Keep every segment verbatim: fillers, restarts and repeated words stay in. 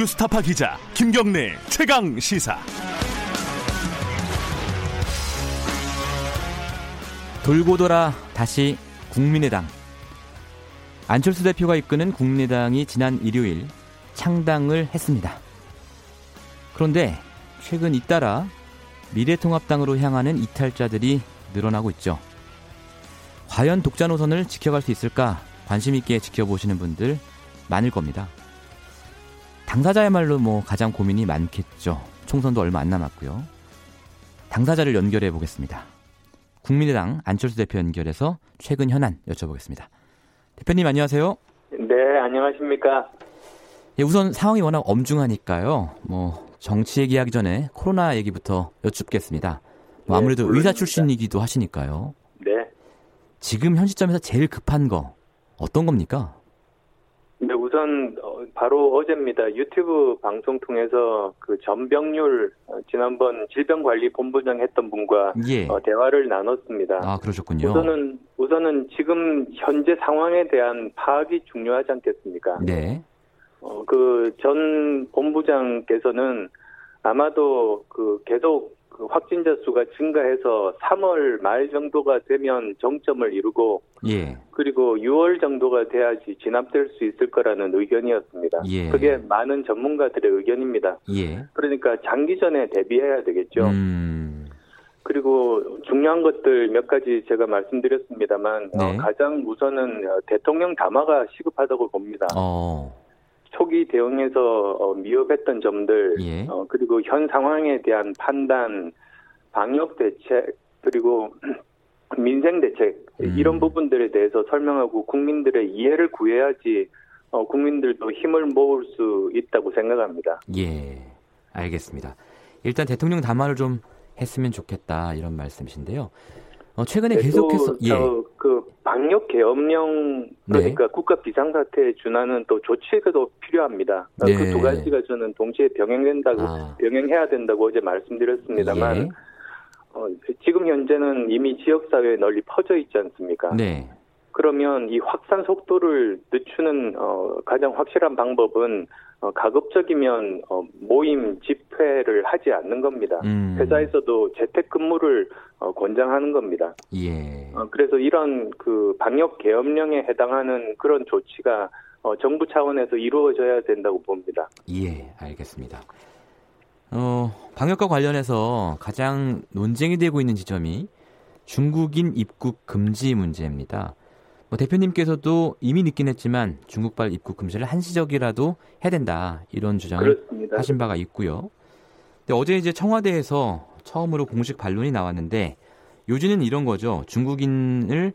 뉴스타파 기자 김경래 최강시사. 돌고 돌아 다시 국민의당. 안철수 대표가 이끄는 국민의당이 지난 일요일 창당을 했습니다. 그런데 최근 잇따라 미래통합당으로 향하는 이탈자들이 늘어나고 있죠. 과연 독자 노선을 지켜갈 수 있을까 관심 있게 지켜보시는 분들 많을 겁니다. 당사자야말로 뭐 가장 고민이 많겠죠. 총선도 얼마 안 남았고요. 당사자를 연결해 보겠습니다. 국민의당 안철수 대표 연결해서 최근 현안 여쭤보겠습니다. 대표님 안녕하세요. 네, 안녕하십니까. 예, 우선 상황이 워낙 엄중하니까요. 뭐 정치 얘기하기 전에 코로나 얘기부터 여쭙겠습니다. 뭐 아무래도 네, 의사 출신이기도 하시니까요. 네. 지금 현 시점에서 제일 급한 거 어떤 겁니까? 네, 우선 바로 어제입니다. 유튜브 방송 통해서 그 전병률 지난번 질병관리본부장 했던 분과 예. 어, 대화를 나눴습니다. 아, 그러셨군요. 우선은 우선은 지금 현재 상황에 대한 파악이 중요하지 않겠습니까? 네. 어, 그 전 본부장께서는 아마도 그 계속 그 확진자 수가 증가해서 삼월 말 정도가 되면 정점을 이루고 예. 그리고 유월 정도가 돼야지 진압될 수 있을 거라는 의견이었습니다. 예. 그게 많은 전문가들의 의견입니다. 예. 그러니까 장기전에 대비해야 되겠죠. 음. 그리고 중요한 것들 몇 가지 제가 말씀드렸습니다만 네. 어, 가장 우선은 대통령 담화가 시급하다고 봅니다. 어. 초기 대응에서 미흡했던 점들, 예. 어, 그리고 현 상황에 대한 판단, 방역 대책, 그리고 민생 대책 음. 이런 부분들에 대해서 설명하고 국민들의 이해를 구해야지 어, 국민들도 힘을 모을 수 있다고 생각합니다. 예, 알겠습니다. 일단 대통령 담화를 좀 했으면 좋겠다 이런 말씀이신데요. 어, 최근에 네, 계속해서 또, 예. 어, 그 방역 계엄령 그러니까 네. 국가 비상사태에 준하는 또 조치도 필요합니다. 네. 그 두 가지가 저는 동시에 병행된다고 아. 병행해야 된다고 어제 말씀드렸습니다만 예. 어, 지금 현재는 이미 지역사회에 널리 퍼져 있지 않습니까? 네. 그러면 이 확산 속도를 늦추는 어, 가장 확실한 방법은 어, 가급적이면 어, 모임 집회를 하지 않는 겁니다. 음. 회사에서도 재택근무를 어, 권장하는 겁니다. 예. 어, 그래서 이런 그 방역 계엄령에 해당하는 그런 조치가 어, 정부 차원에서 이루어져야 된다고 봅니다. 예, 알겠습니다. 어, 방역과 관련해서 가장 논쟁이 되고 있는 지점이 중국인 입국 금지 문제입니다. 뭐 대표님께서도 이미 늦긴 했지만 중국발 입국 금지를 한시적이라도 해야 된다 이런 주장을 그렇습니다. 하신 바가 있고요. 근데 어제 이제 청와대에서 처음으로 공식 반론이 나왔는데 요지는 이런 거죠. 중국인을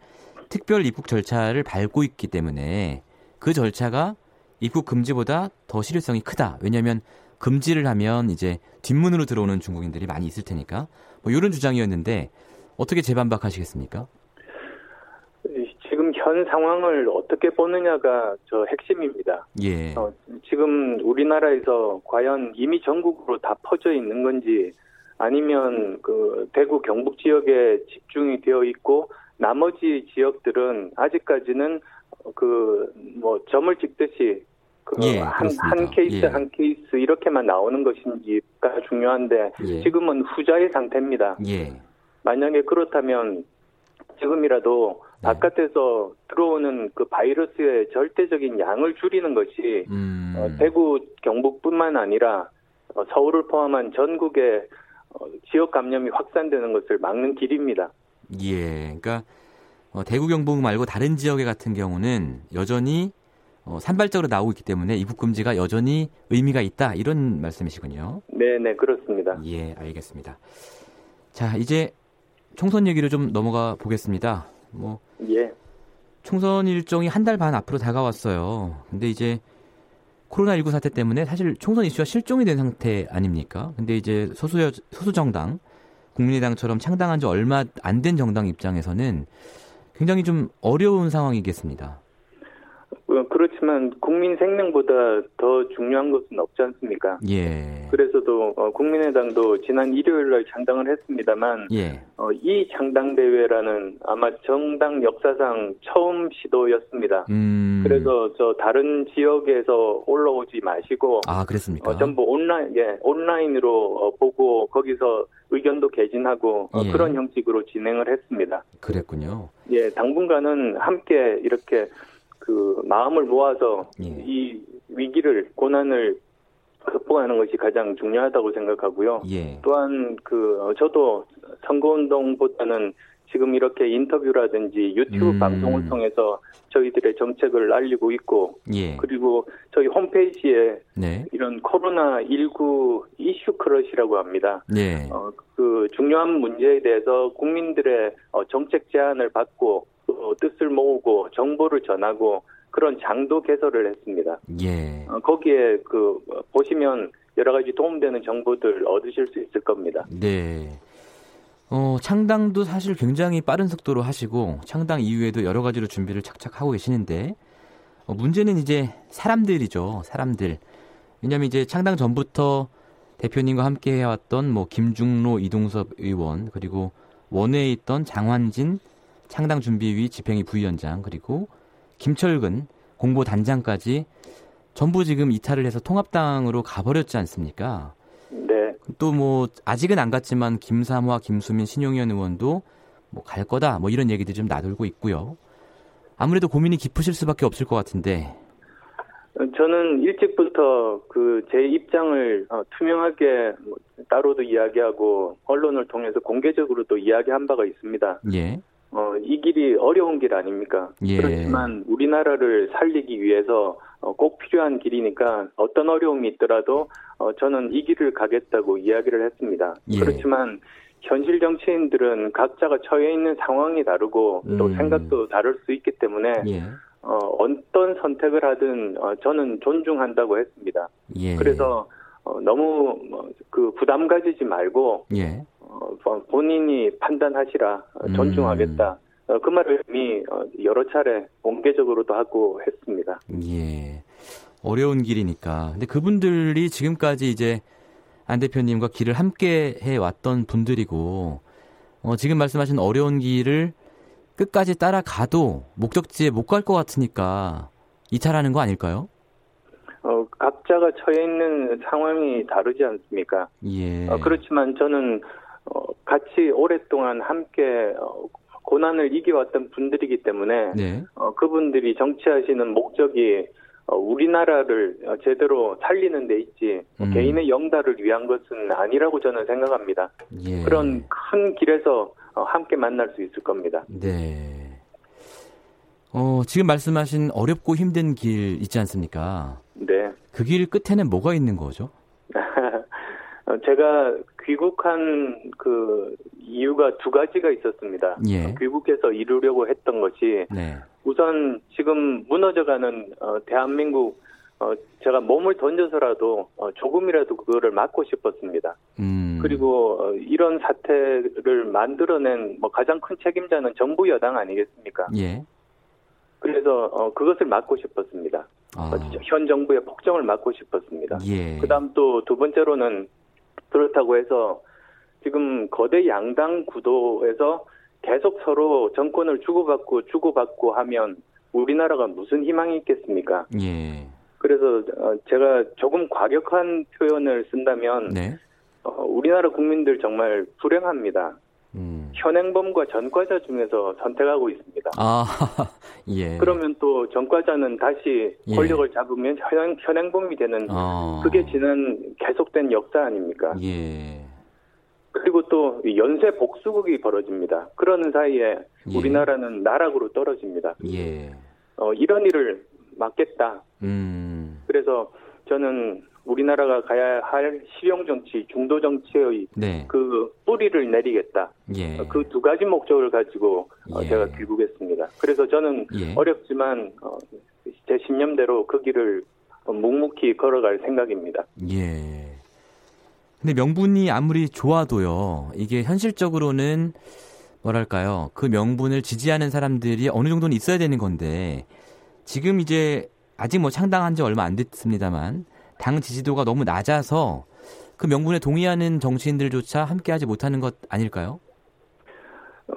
특별 입국 절차를 밟고 있기 때문에 그 절차가 입국 금지보다 더 실효성이 크다. 왜냐하면 금지를 하면 이제 뒷문으로 들어오는 중국인들이 많이 있을 테니까 뭐 이런 주장이었는데 어떻게 재반박하시겠습니까? 지금 현 상황을 어떻게 보느냐가 저 핵심입니다. 예. 어, 지금 우리나라에서 과연 이미 전국으로 다 퍼져 있는 건지 아니면 그 대구 경북 지역에 집중이 되어 있고 나머지 지역들은 아직까지는 그 뭐 점을 찍듯이 그 예, 한, 한 케이스 예. 한 케이스 이렇게만 나오는 것인지가 중요한데 예. 지금은 후자의 상태입니다. 예. 만약에 그렇다면 지금이라도 네. 바깥에서 들어오는 그 바이러스의 절대적인 양을 줄이는 것이 음. 어, 대구, 경북뿐만 아니라 어, 서울을 포함한 전국의 어, 지역 감염이 확산되는 것을 막는 길입니다. 예, 그러니까 어, 대구, 경북 말고 다른 지역의 같은 경우는 여전히 어, 산발적으로 나오고 있기 때문에 입국 금지가 여전히 의미가 있다 이런 말씀이시군요. 네, 네, 그렇습니다. 예, 알겠습니다. 자, 이제 총선 얘기를 좀 넘어가 보겠습니다. 뭐 예. 총선 일정이 한 달 반 앞으로 다가왔어요. 근데 이제 코로나십구 사태 때문에 사실 총선 이슈가 실종이 된 상태 아닙니까? 근데 이제 소수 소수 정당 국민의당처럼 창당한 지 얼마 안 된 정당 입장에서는 굉장히 좀 어려운 상황이겠습니다. 그렇지만 국민 생명보다 더 중요한 것은 없지 않습니까? 예. 그래서도 국민의당도 지난 일요일 날 창당을 했습니다만 예. 어, 이 창당대회라는 아마 정당 역사상 처음 시도였습니다. 음. 그래서 저 다른 지역에서 올라오지 마시고 아, 그랬습니까? 어, 전부 온라인, 예, 온라인으로 보고 거기서 의견도 개진하고 예. 어, 그런 형식으로 진행을 했습니다. 그랬군요. 예, 당분간은 함께 이렇게 그 마음을 모아서 예. 이 위기를 고난을 극복하는 것이 가장 중요하다고 생각하고요. 예. 또한 그 저도 선거운동보다는 지금 이렇게 인터뷰라든지 유튜브 음. 방송을 통해서 저희들의 정책을 알리고 있고 예. 그리고 저희 홈페이지에 네. 이런 코로나십구 이슈 크러쉬라고 합니다. 예. 어, 그 중요한 문제에 대해서 국민들의 정책 제안을 받고 뜻을 모으고 정보를 전하고 그런 장도 개설을 했습니다. 예. 거기에 그 보시면 여러 가지 도움되는 정보들 얻으실 수 있을 겁니다. 네. 어, 창당도 사실 굉장히 빠른 속도로 하시고 창당 이후에도 여러 가지로 준비를 착착 하고 계시는데 어, 문제는 이제 사람들이죠. 사람들. 왜냐하면 이제 창당 전부터 대표님과 함께 해왔던 뭐 김중로, 이동섭 의원 그리고 원외에 있던 장환진 창당준비위 집행위 부위원장 그리고 김철근 공보단장까지 전부 지금 이탈을 해서 통합당으로 가버렸지 않습니까? 네. 또 뭐 아직은 안 갔지만 김삼와 김수민, 신용연 의원도 뭐 갈 거다 뭐 이런 얘기들 좀 나돌고 있고요. 아무래도 고민이 깊으실 수밖에 없을 것 같은데. 저는 일찍부터 그 제 입장을 투명하게 따로도 이야기하고 언론을 통해서 공개적으로도 이야기한 바가 있습니다. 예. 어, 이 길이 어려운 길 아닙니까? 예. 그렇지만 우리나라를 살리기 위해서 어, 꼭 필요한 길이니까 어떤 어려움이 있더라도 어, 저는 이 길을 가겠다고 이야기를 했습니다. 예. 그렇지만 현실 정치인들은 각자가 처해 있는 상황이 다르고 음. 또 생각도 다를 수 있기 때문에 예. 어, 어떤 선택을 하든 어, 저는 존중한다고 했습니다. 예. 그래서 어, 너무 그 부담 가지지 말고 예. 본인이 판단하시라 존중하겠다 음. 그 말을 이미 여러 차례 공개적으로도 하고 했습니다. 예, 어려운 길이니까. 근데 그분들이 지금까지 이제 안 대표님과 길을 함께 해왔던 분들이고 어, 지금 말씀하신 어려운 길을 끝까지 따라가도 목적지에 못 갈 것 같으니까 이탈하는 거 아닐까요? 어, 각자가 처해 있는 상황이 다르지 않습니까? 예. 어, 그렇지만 저는 어, 같이 오랫동안 함께 어, 고난을 이겨왔던 분들이기 때문에 네. 어, 그분들이 정치하시는 목적이 어, 우리나라를 제대로 살리는 데 있지 음. 개인의 영달을 위한 것은 아니라고 저는 생각합니다. 예. 그런 큰 길에서 어, 함께 만날 수 있을 겁니다. 네. 어, 지금 말씀하신 어렵고 힘든 길 있지 않습니까? 네. 그 길 끝에는 뭐가 있는 거죠? 제가 귀국한 그 이유가 두 가지가 있었습니다. 예. 귀국해서 이루려고 했던 것이 네. 우선 지금 무너져가는 어, 대한민국 어, 제가 몸을 던져서라도 어, 조금이라도 그거를 막고 싶었습니다. 음. 그리고 어, 이런 사태를 만들어낸 뭐 가장 큰 책임자는 정부 여당 아니겠습니까? 예. 그래서 어, 그것을 막고 싶었습니다. 아. 어, 현 정부의 폭정을 막고 싶었습니다. 예. 그다음 또 두 번째로는 그렇다고 해서 지금 거대 양당 구도에서 계속 서로 정권을 주고받고 주고받고 하면 우리나라가 무슨 희망이 있겠습니까? 예. 그래서 제가 조금 과격한 표현을 쓴다면 네. 어, 우리나라 국민들 정말 불행합니다. 음. 현행범과 전과자 중에서 선택하고 있습니다. 아, 예. 그러면 또 전과자는 다시 예. 권력을 잡으면 현행, 현행범이 되는 아. 그게 지난 계속된 역사 아닙니까? 예. 그리고 또 연쇄 복수극이 벌어집니다. 그러는 사이에 예. 우리나라는 나락으로 떨어집니다. 예. 어, 이런 일을 막겠다. 음. 그래서 저는 우리나라가 가야 할 실용정치, 중도정치의 네. 그 뿌리를 내리겠다. 예. 그 두 가지 목적을 가지고 예. 제가 귀국했습니다. 그래서 저는 예. 어렵지만 제 신념대로 그 길을 묵묵히 걸어갈 생각입니다. 예. 근데 명분이 아무리 좋아도요, 이게 현실적으로는 뭐랄까요, 그 명분을 지지하는 사람들이 어느 정도는 있어야 되는 건데 지금 이제 아직 뭐 창당한 지 얼마 안 됐습니다만 당 지지도가 너무 낮아서 그 명분에 동의하는 정치인들조차 함께하지 못하는 것 아닐까요? 어,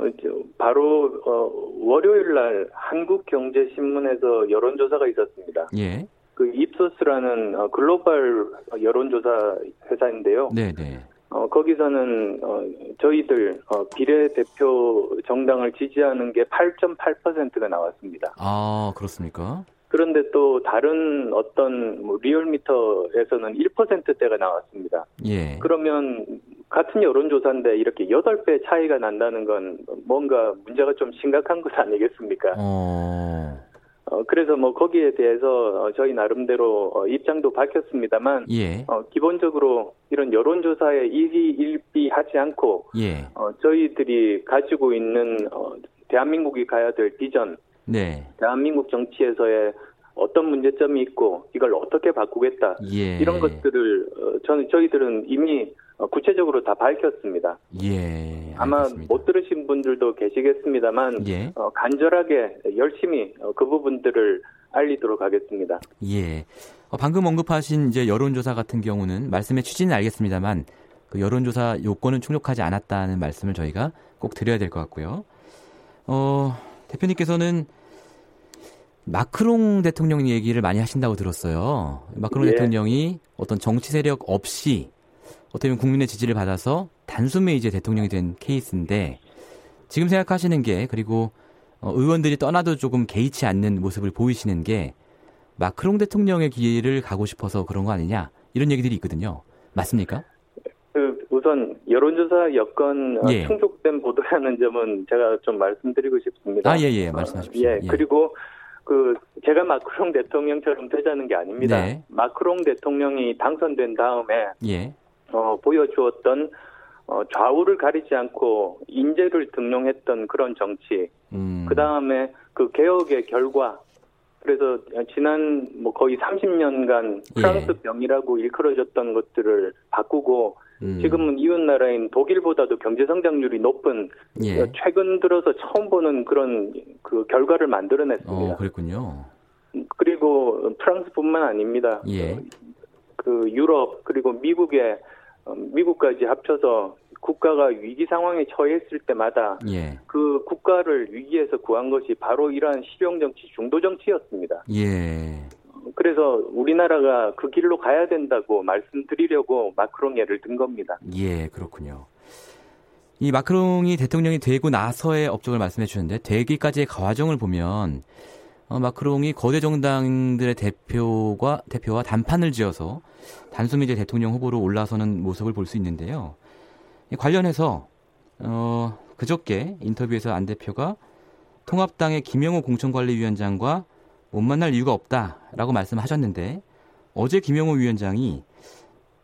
바로 어, 월요일 날 한국경제신문에서 여론조사가 있었습니다. 예. 그 입소스라는 글로벌 여론조사 회사인데요. 네네. 어, 거기서는 어, 저희들 어, 비례대표 정당을 지지하는 게 팔 점 팔 퍼센트가 나왔습니다. 아, 그렇습니까? 그런데 또 다른 어떤 뭐 리얼미터에서는 일 퍼센트대가 나왔습니다. 예. 그러면 같은 여론조사인데 이렇게 여덟 배 차이가 난다는 건 뭔가 문제가 좀 심각한 것 아니겠습니까? 어. 어, 그래서 뭐 거기에 대해서 저희 나름대로 어, 입장도 밝혔습니다만, 예. 어, 기본적으로 이런 여론조사에 일희일비하지 않고, 예. 어, 저희들이 가지고 있는 어, 대한민국이 가야 될 비전, 네. 대한민국 정치에서의 어떤 문제점이 있고 이걸 어떻게 바꾸겠다, 예. 이런 것들을 어, 저는 저희들은 이미 구체적으로 다 밝혔습니다. 예, 아마 알겠습니다. 못 들으신 분들도 계시겠습니다만, 예. 어, 간절하게 열심히 그 부분들을 알리도록 하겠습니다. 예, 어, 방금 언급하신 이제 여론조사 같은 경우는 말씀의 취지는 알겠습니다만 그 여론조사 요건은 충족하지 않았다는 말씀을 저희가 꼭 드려야 될 것 같고요. 어, 대표님께서는 마크롱 대통령 얘기를 많이 하신다고 들었어요. 마크롱, 예. 대통령이 어떤 정치 세력 없이 어떻게 보면 국민의 지지를 받아서 단숨에 이제 대통령이 된 케이스인데, 지금 생각하시는 게, 그리고 의원들이 떠나도 조금 개의치 않는 모습을 보이시는 게 마크롱 대통령의 기회를 가고 싶어서 그런 거 아니냐, 이런 얘기들이 있거든요. 맞습니까? 그 우선 여론조사 여건, 예. 충족된 보도라는 점은 제가 좀 말씀드리고 싶습니다. 아, 예, 예, 말씀하십시오. 예, 그리고 그 제가 마크롱 대통령처럼 되자는 게 아닙니다. 네. 마크롱 대통령이 당선된 다음에, 예. 어, 보여주었던 어, 좌우를 가리지 않고 인재를 등용했던 그런 정치, 음. 그다음에 그 개혁의 결과, 그래서 지난 뭐 거의 삼십 년간 프랑스, 예. 병이라고 일컬어졌던 것들을 바꾸고, 음. 지금은 이웃나라인 독일보다도 경제성장률이 높은, 예. 최근 들어서 처음 보는 그런 그 결과를 만들어냈습니다. 어, 그랬군요. 그리고 프랑스뿐만 아닙니다. 예. 그 유럽 그리고 미국에 미국까지 합쳐서 국가가 위기 상황에 처했을 때마다, 예. 그 국가를 위기에서 구한 것이 바로 이러한 실용정치, 중도정치였습니다. 예. 그래서 우리나라가 그 길로 가야 된다고 말씀드리려고 마크롱 예를 든 겁니다. 예, 그렇군요. 이 마크롱이 대통령이 되고 나서의 업적을 말씀해 주셨는데, 되기까지의 과정을 보면 어, 마크롱이 거대 정당들의 대표가, 대표와 단판을 지어서 단숨에 이제 대통령 후보로 올라서는 모습을 볼 수 있는데요. 관련해서 어, 그저께 인터뷰에서 안 대표가 통합당의 김영호 공천관리위원장과 못 만날 이유가 없다라고 말씀하셨는데, 어제 김영호 위원장이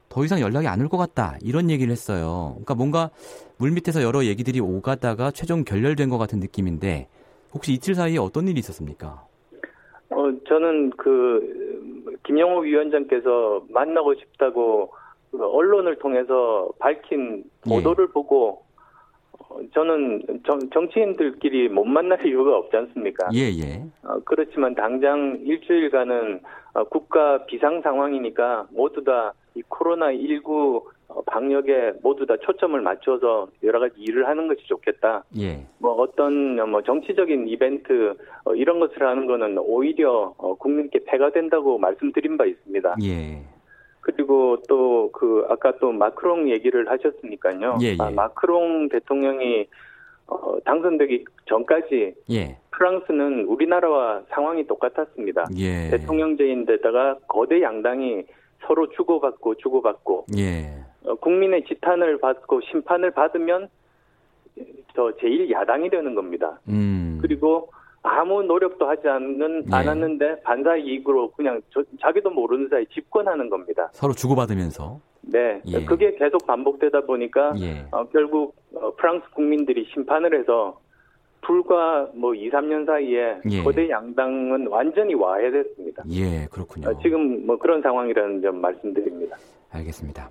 더 이상 연락이 안 올 것 같다, 이런 얘기를 했어요. 그러니까 뭔가 물밑에서 여러 얘기들이 오가다가 최종 결렬된 것 같은 느낌인데, 혹시 이틀 사이에 어떤 일이 있었습니까? 어, 저는 그 김영호 위원장께서 만나고 싶다고 언론을 통해서 밝힌 보도를, 예. 보고 저는 정, 정치인들끼리 못 만날 이유가 없지 않습니까? 예, 예. 어, 그렇지만 당장 일주일간은 국가 비상 상황이니까 모두 다 이 코로나십구 방역에 모두 다 초점을 맞춰서 여러 가지 일을 하는 것이 좋겠다. 예. 뭐 어떤 뭐 정치적인 이벤트 이런 것을 하는 거는 오히려 국민께 폐가 된다고 말씀드린 바 있습니다. 예. 그리고 또 그 아까 또 마크롱 얘기를 하셨으니까요. 예, 예. 아, 마크롱 대통령이 어, 당선되기 전까지, 예. 프랑스는 우리나라와 상황이 똑같았습니다. 예. 대통령제인데다가 거대 양당이 서로 주고받고 주고받고, 예. 어, 국민의 지탄을 받고 심판을 받으면 저 제일 야당이 되는 겁니다. 음. 그리고 아무 노력도 하지 않는, 예. 않았는데 반사이익으로 그냥 저, 자기도 모르는 사이 집권하는 겁니다. 서로 주고받으면서. 네. 예. 그게 계속 반복되다 보니까, 예. 어, 결국 어, 프랑스 국민들이 심판을 해서 불과 뭐 이, 삼 년 사이에, 예. 거대 양당은 완전히 와해됐습니다. 예, 그렇군요. 어, 지금 뭐 그런 상황이라는 점 말씀드립니다. 알겠습니다.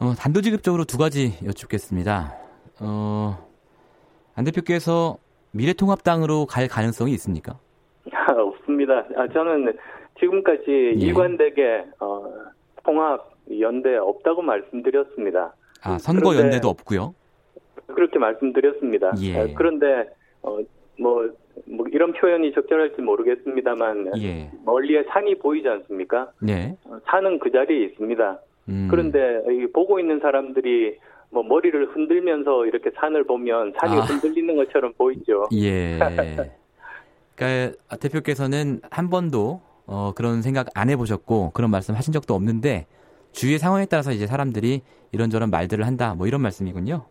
어, 단도직입적으로 두 가지 여쭙겠습니다. 어, 안 대표께서 미래통합당으로 갈 가능성이 있습니까? 없습니다. 저는 지금까지 예. 일관되게 어, 통합 연대 없다고 말씀드렸습니다. 아, 선거 그런데, 연대도 없고요? 그렇게 말씀드렸습니다. 예. 그런데 어, 뭐, 뭐 이런 표현이 적절할지 모르겠습니다만 예. 멀리에 산이 보이지 않습니까? 예. 산은 그 자리에 있습니다. 음. 그런데 보고 있는 사람들이 뭐 머리를 흔들면서 이렇게 산을 보면 산이 아. 흔들리는 것처럼 보이죠. 예. 그러니까 대표께서는 한 번도 어, 그런 생각 안 해보셨고 그런 말씀 하신 적도 없는데 주위의 상황에 따라서 이제 사람들이 이런저런 말들을 한다 뭐 이런 말씀이군요.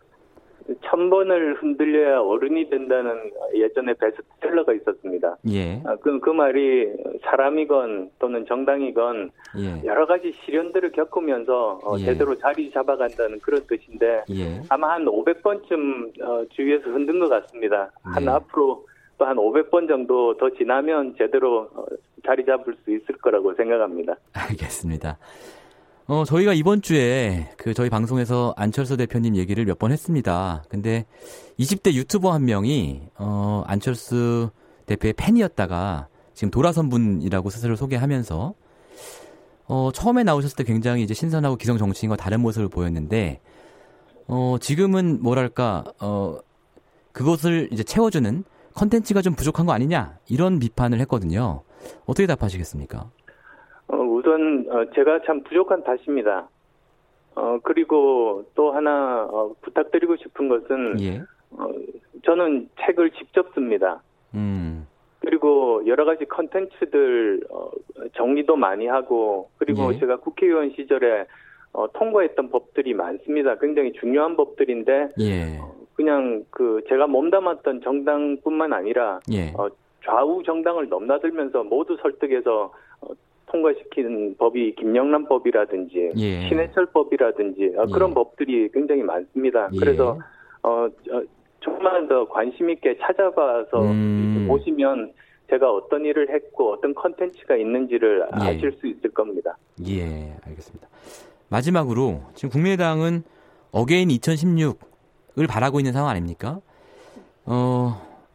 천 번을 흔들려야 어른이 된다는 예전에 베스트셀러가 있었습니다. 예. 아, 그, 그 말이 사람이건 또는 정당이건 예. 여러 가지 시련들을 겪으면서 어, 예. 제대로 자리 잡아간다는 그런 뜻인데 예. 아마 한 오백 번쯤 어, 주위에서 흔든 것 같습니다. 한 예. 앞으로 또 한 오백 번 정도 더 지나면 제대로 어, 자리 잡을 수 있을 거라고 생각합니다. 알겠습니다. 어, 저희가 이번 주에 그 저희 방송에서 안철수 대표님 얘기를 몇 번 했습니다. 근데 이십 대 유튜버 한 명이, 어, 안철수 대표의 팬이었다가 지금 돌아선 분이라고 스스로 소개하면서, 어, 처음에 나오셨을 때 굉장히 이제 신선하고 기성 정치인과 다른 모습을 보였는데, 어, 지금은 뭐랄까, 어, 그것을 이제 채워주는 컨텐츠가 좀 부족한 거 아니냐, 이런 비판을 했거든요. 어떻게 답하시겠습니까? 어, 우선 어, 제가 참 부족한 탓입니다. 어, 그리고 또 하나 어, 부탁드리고 싶은 것은 예. 어, 저는 책을 직접 씁니다. 음. 그리고 여러 가지 컨텐츠들 어, 정리도 많이 하고 그리고 예. 제가 국회의원 시절에 어, 통과했던 법들이 많습니다. 굉장히 중요한 법들인데 예. 어, 그냥 그 제가 몸담았던 정당뿐만 아니라 예. 어, 좌우 정당을 넘나들면서 모두 설득해서 어, 통과시킨 법이 김영란법이라든지 예. 신해철법이라든지 어, 그런 예. 법들이 굉장히 많습니다. 예. 그래서 어, 어, 조금만 더 관심 있게 찾아봐서 음. 보시면 제가 어떤 일을 했고 어떤 컨텐츠가 있는지를 예. 아실 수 있을 겁니다. 예, 알겠습니다. 마지막으로 지금 국민의당은 어게인 이천십육을 바라고 있는 상황 아닙니까? 어,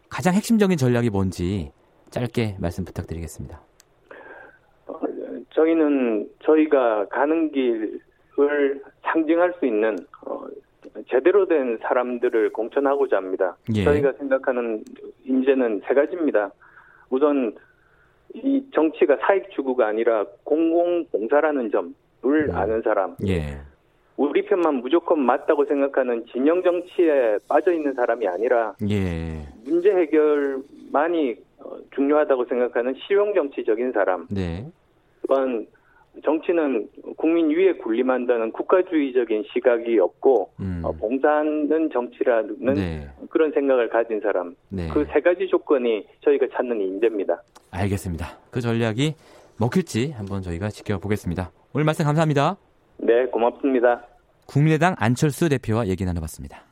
가장 핵심적인 전략이 뭔지 짧게 말씀 부탁드리겠습니다. 저희는 저희가 가는 길을 상징할 수 있는 어, 제대로 된 사람들을 공천하고자 합니다. 예. 저희가 생각하는 인재는 세 가지입니다. 우선 이 정치가 사익추구가 아니라 공공봉사라는 점을 음. 아는 사람. 예. 우리 편만 무조건 맞다고 생각하는 진영 정치에 빠져있는 사람이 아니라 예. 문제 해결만이 중요하다고 생각하는 실용정치적인 사람. 네. 또한 정치는 국민 위에 군림한다는 국가주의적인 시각이 없고 음. 어, 봉사하는 정치라는 네. 그런 생각을 가진 사람. 네. 그 세 가지 조건이 저희가 찾는 인재입니다. 알겠습니다. 그 전략이 먹힐지 한번 저희가 지켜보겠습니다. 오늘 말씀 감사합니다. 네, 고맙습니다. 국민의당 안철수 대표와 얘기 나눠봤습니다.